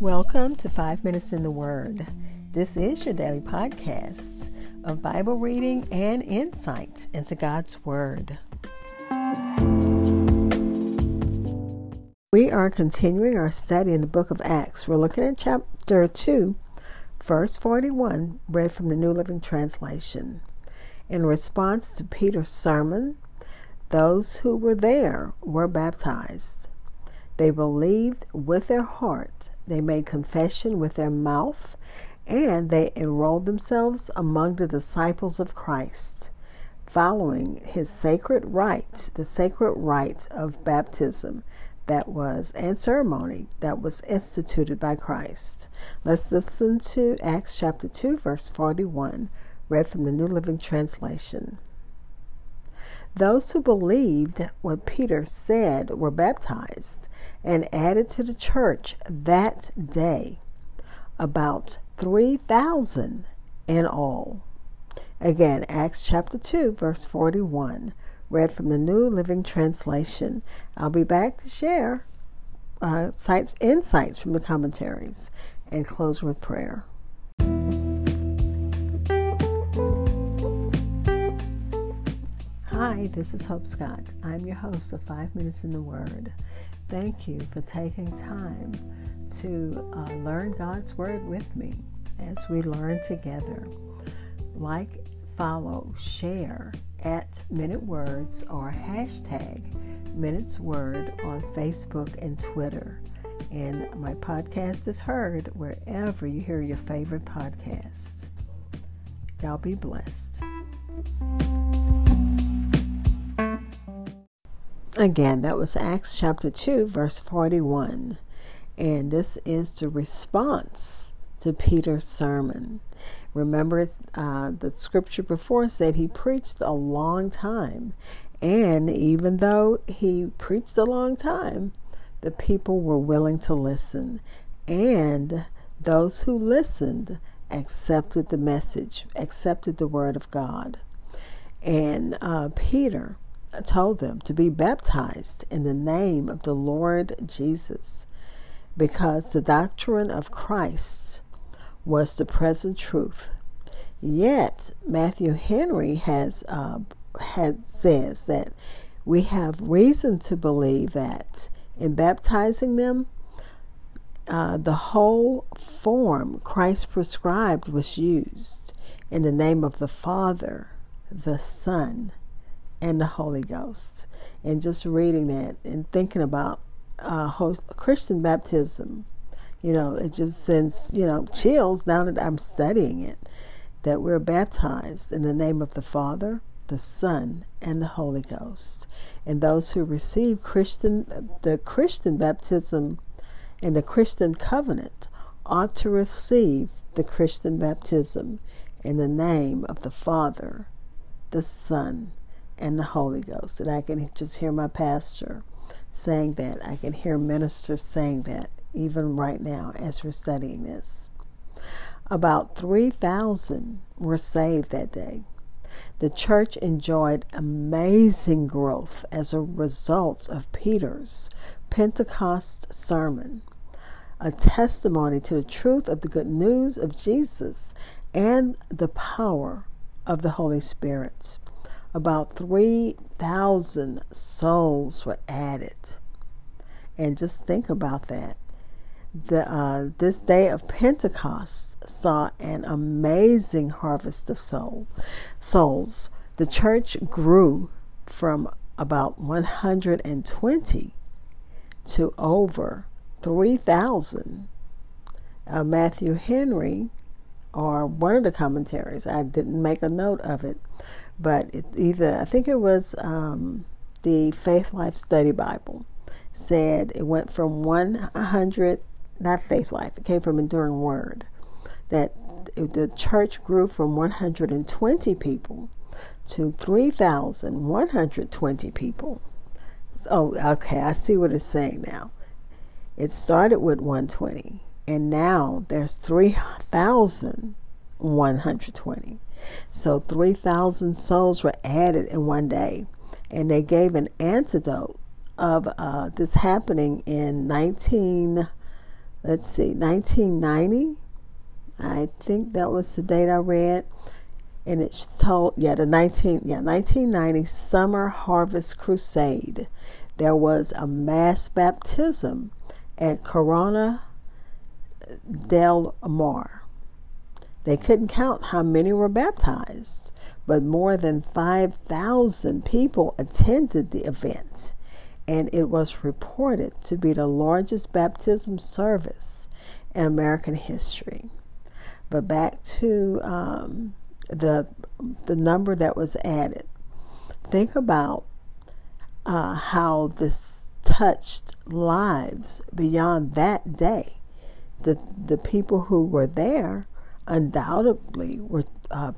Welcome to 5 Minutes in the Word. This is your daily podcast of Bible reading and insight into God's Word. We are continuing our study in the book of Acts. We're looking at chapter 2, verse 41, read from the New Living Translation. In response to Peter's sermon, those who were there were baptized. They believed with their heart, they made confession with their mouth, and they enrolled themselves among the disciples of Christ, following his sacred rites, the sacred rite of baptism that was, and ceremony that was instituted by Christ. Let's listen to Acts chapter 2, verse 41, read from the New Living Translation. Those who believed what Peter said were baptized and added to the church that day, about 3,000 in all. Again, Acts chapter 2, verse 41, read from the New Living Translation. I'll be back to share insights from the commentaries and close with prayer. Hi, this is Hope Scott. I'm your host of 5 Minutes in the Word. Thank you for taking time to learn God's Word with me as we learn together. Like, follow, share at Minute Words or hashtag Minutes Word on Facebook and Twitter. And my podcast is heard wherever you hear your favorite podcasts. Y'all be blessed. Again, that was Acts chapter 2, verse 41. And this is the response to Peter's sermon. Remember, the scripture before said he preached a long time. And even though he preached a long time, the people were willing to listen. And those who listened accepted the message, accepted the word of God. And Peter told them to be baptized in the name of the Lord Jesus, because the doctrine of Christ was the present truth. Yet Matthew Henry says that we have reason to believe that in baptizing them, the whole form Christ prescribed was used in the name of the Father, the Son, and the Holy Ghost. And just reading that and thinking about Christian baptism, it just sends, chills now that I'm studying it, that we're baptized in the name of the Father, the Son, and the Holy Ghost. And those who receive the Christian baptism and the Christian covenant ought to receive the Christian baptism in the name of the Father, the Son, and the Holy Ghost. And I can just hear my pastor saying that. I can hear ministers saying that even right now as we're studying this. About 3,000 were saved that day. The church enjoyed amazing growth as a result of Peter's Pentecost sermon, a testimony to the truth of the good news of Jesus and the power of the Holy Spirit. About 3,000 souls were added. And just think about that. This day of Pentecost saw an amazing harvest of souls. The church grew from about 120 to over 3,000. Matthew Henry, or one of the commentaries, I didn't make a note of it, but the Faith Life Study Bible said it went from 100, not Faith Life, it came from Enduring Word, that the church grew from 120 people to 3,120 people. Oh, okay, I see what it's saying now. It started with 120, and now there's 3,120. So 3,000 souls were added in one day, and they gave an antidote of this happening in 19 let's see, 1990. I think that was the date I read. And it's told, yeah, 1990 Summer Harvest Crusade. There was a mass baptism at Corona Del Mar. They couldn't count how many were baptized, but more than 5,000 people attended the event, and it was reported to be the largest baptism service in American history. But back to the number that was added. Think about how this touched lives beyond that day. The people who were there undoubtedly were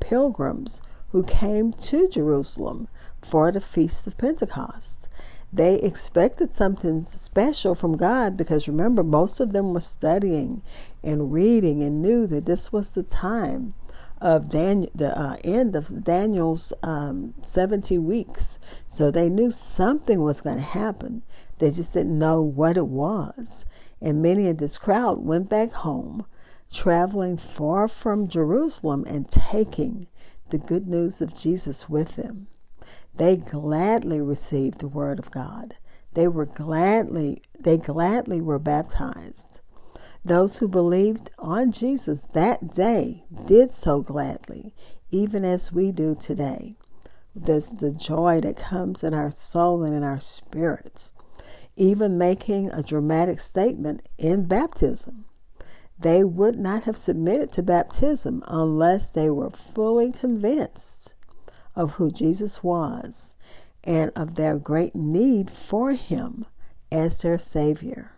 pilgrims who came to Jerusalem for the Feast of Pentecost. They expected something special from God because, remember, most of them were studying and reading and knew that this was the time of the end of Daniel's 70 weeks. So they knew something was going to happen. They just didn't know what it was. And many of this crowd went back home, traveling far from Jerusalem and taking the good news of Jesus with them. They gladly received the word of God. They gladly were baptized. Those who believed on Jesus that day did so gladly, even as we do today. There's the joy that comes in our soul and in our spirit, even making a dramatic statement in baptism. They would not have submitted to baptism unless they were fully convinced of who Jesus was and of their great need for him as their Savior.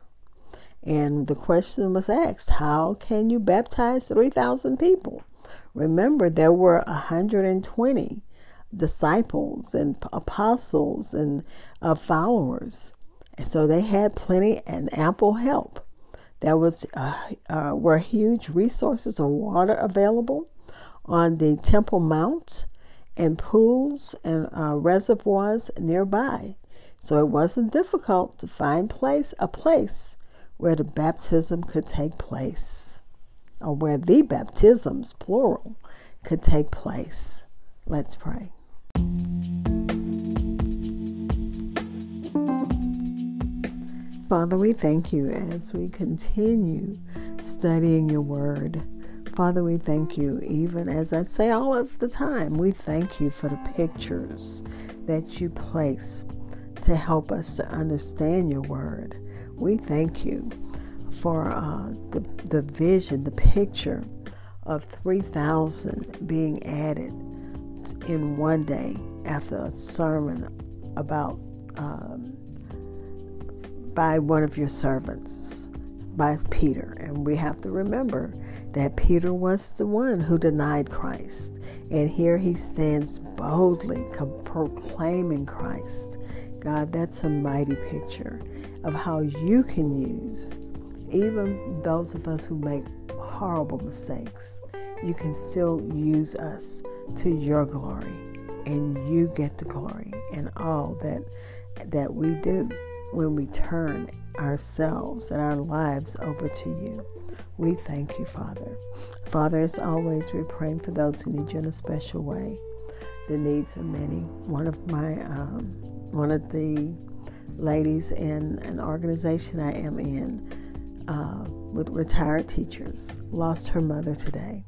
And the question was asked, how can you baptize 3,000 people? Remember, there were 120 disciples and apostles and followers. And so they had plenty and ample help. There was were huge resources of water available on the Temple Mount, and pools and reservoirs nearby. So it wasn't difficult to find a place where the baptism could take place, or where the baptisms, plural, could take place. Let's pray. Father, we thank you as we continue studying your word. Father, we thank you, even as I say all of the time, we thank you for the pictures that you place to help us to understand your word. We thank you for the vision, the picture of 3,000 being added in one day after a sermon about by one of your servants, by Peter. And we have to remember that Peter was the one who denied Christ. And here he stands boldly proclaiming Christ. God, that's a mighty picture of how you can use even those of us who make horrible mistakes. You can still use us to your glory, and you get the glory in all that we do when we turn ourselves and our lives over to you. We thank you, Father. Father, as always, we're praying for those who need you in a special way. The needs are many. One of the ladies in an organization I am in with retired teachers lost her mother today.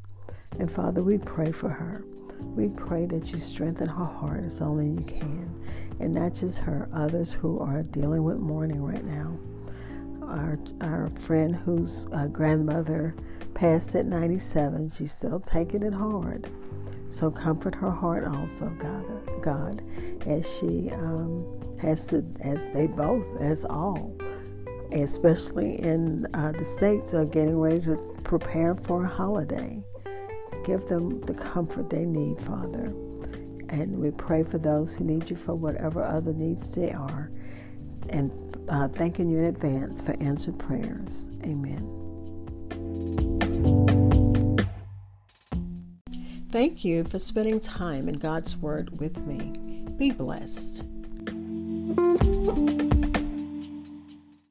And Father, we pray for her. We pray that you strengthen her heart as only you can. And not just her, others who are dealing with mourning right now. Our friend whose grandmother passed at 97, she's still taking it hard. So comfort her heart also, God, as she has to, as they both, as all, especially in the States, are getting ready to prepare for a holiday. Give them the comfort they need, Father. And we pray for those who need you for whatever other needs they are. And thanking you in advance for answered prayers. Amen. Thank you for spending time in God's Word with me. Be blessed.